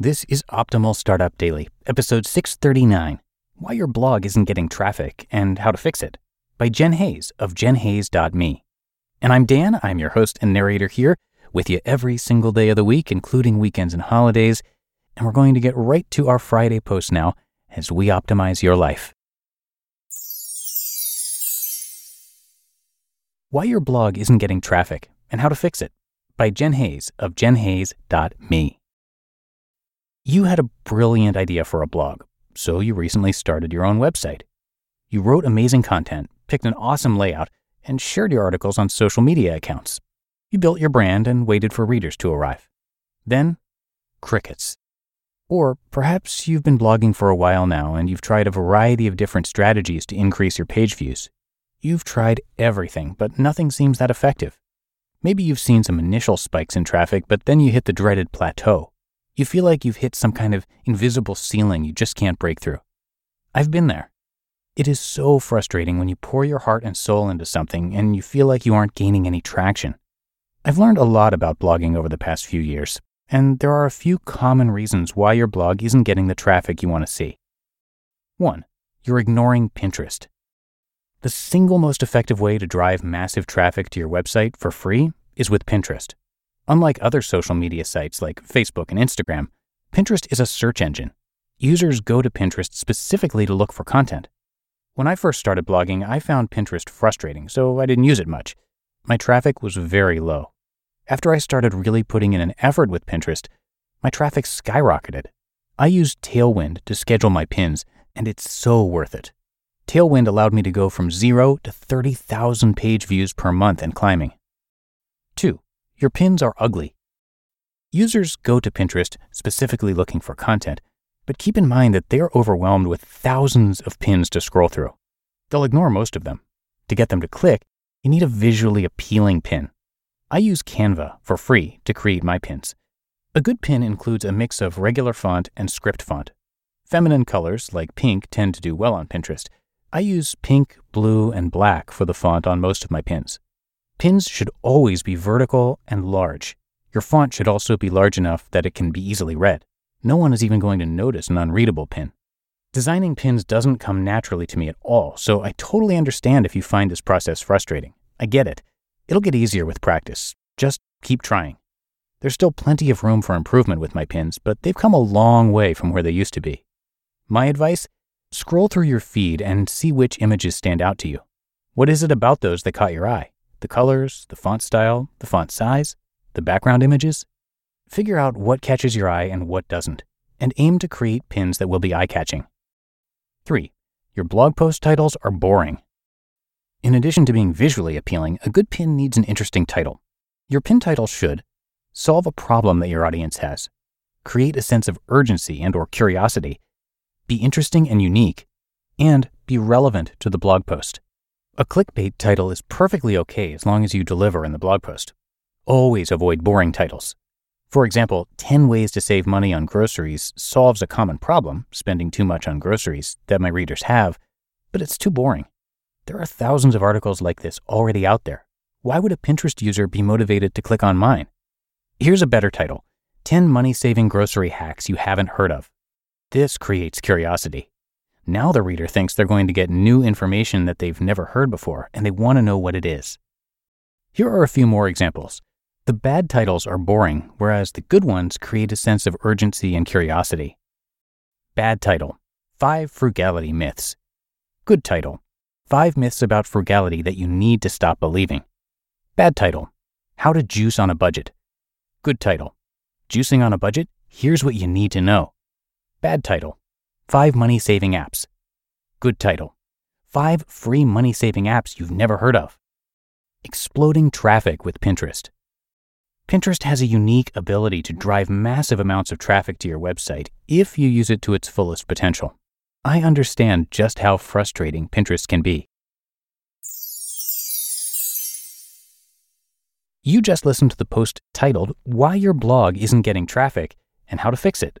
This is Optimal Startup Daily, episode 639, Why Your Blog Isn't Getting Traffic and How to Fix It, by Jen Hayes of jenhayes.me. And I'm Dan, I'm your host and narrator here, with you every single day of the week, including weekends and holidays, and we're going to get right to our Friday post now as we optimize your life. Why Your Blog Isn't Getting Traffic and How to Fix It, by Jen Hayes of jenhayes.me. You had a brilliant idea for a blog, so you recently started your own website. You wrote amazing content, picked an awesome layout, and shared your articles on social media accounts. You built your brand and waited for readers to arrive. Then, crickets. Or perhaps you've been blogging for a while now and you've tried a variety of different strategies to increase your page views. You've tried everything, but nothing seems that effective. Maybe you've seen some initial spikes in traffic, but then you hit the dreaded plateau. You feel like you've hit some kind of invisible ceiling you just can't break through. I've been there. It is so frustrating when you pour your heart and soul into something and you feel like you aren't gaining any traction. I've learned a lot about blogging over the past few years, and there are a few common reasons why your blog isn't getting the traffic you want to see. 1. You're ignoring Pinterest. The single most effective way to drive massive traffic to your website for free is with Pinterest. Unlike other social media sites like Facebook and Instagram, Pinterest is a search engine. Users go to Pinterest specifically to look for content. When I first started blogging, I found Pinterest frustrating, so I didn't use it much. My traffic was very low. After I started really putting in an effort with Pinterest, my traffic skyrocketed. I used Tailwind to schedule my pins, and it's so worth it. Tailwind allowed me to go from 0 to 30,000 page views per month and climbing. 2. Your pins are ugly. Users go to Pinterest specifically looking for content, but keep in mind that they are overwhelmed with thousands of pins to scroll through. They'll ignore most of them. To get them to click, you need a visually appealing pin. I use Canva for free to create my pins. A good pin includes a mix of regular font and script font. Feminine colors like pink tend to do well on Pinterest. I use pink, blue, and black for the font on most of my pins. Pins should always be vertical and large. Your font should also be large enough that it can be easily read. No one is even going to notice an unreadable pin. Designing pins doesn't come naturally to me at all, so I totally understand if you find this process frustrating. I get it. It'll get easier with practice. Just keep trying. There's still plenty of room for improvement with my pins, but they've come a long way from where they used to be. My advice? Scroll through your feed and see which images stand out to you. What is it about those that caught your eye? The colors, the font style, the font size, the background images. Figure out what catches your eye and what doesn't, and aim to create pins that will be eye-catching. 3. Your blog post titles are boring. In addition to being visually appealing, a good pin needs an interesting title. Your pin title should solve a problem that your audience has, create a sense of urgency and/or curiosity, be interesting and unique, and be relevant to the blog post. A clickbait title is perfectly okay as long as you deliver in the blog post. Always avoid boring titles. For example, 10 ways to save money on groceries solves a common problem, spending too much on groceries, that my readers have, but it's too boring. There are thousands of articles like this already out there. Why would a Pinterest user be motivated to click on mine? Here's a better title, 10 money-saving grocery hacks you haven't heard of. This creates curiosity. Now the reader thinks they're going to get new information that they've never heard before, and they want to know what it is. Here are a few more examples. The bad titles are boring, whereas the good ones create a sense of urgency and curiosity. Bad title, 5 Frugality Myths. Good title, 5 Myths About Frugality That You Need to Stop Believing. Bad title, How to Juice on a Budget. Good title, Juicing on a Budget, Here's What You Need to Know. Bad title, 5 Money-Saving Apps. Good title, 5 Free Money-Saving Apps You've Never Heard Of. Exploding Traffic with Pinterest. Pinterest has a unique ability to drive massive amounts of traffic to your website if you use it to its fullest potential. I understand just how frustrating Pinterest can be. You just listened to the post titled Why Your Blog Isn't Getting Traffic and How to Fix It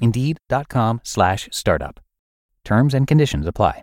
Indeed.com/startup. Terms and conditions apply.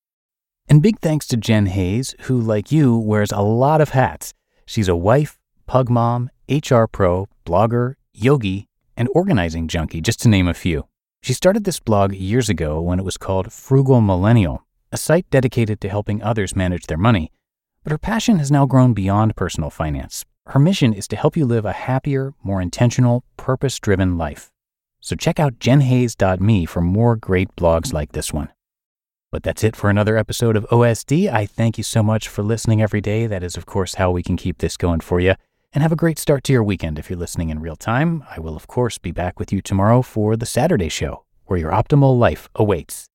And big thanks to Jen Hayes, who, like you, wears a lot of hats. She's a wife, pug mom, HR pro, blogger, yogi, and organizing junkie, just to name a few. She started this blog years ago when it was called Frugal Millennial, a site dedicated to helping others manage their money. But her passion has now grown beyond personal finance. Her mission is to help you live a happier, more intentional, purpose-driven life. So check out jenhayes.me for more great blogs like this one. But that's it for another episode of OSD. I thank you so much for listening every day. That is, of course, how we can keep this going for you. And have a great start to your weekend if you're listening in real time. I will, of course, be back with you tomorrow for the Saturday show, where your optimal life awaits.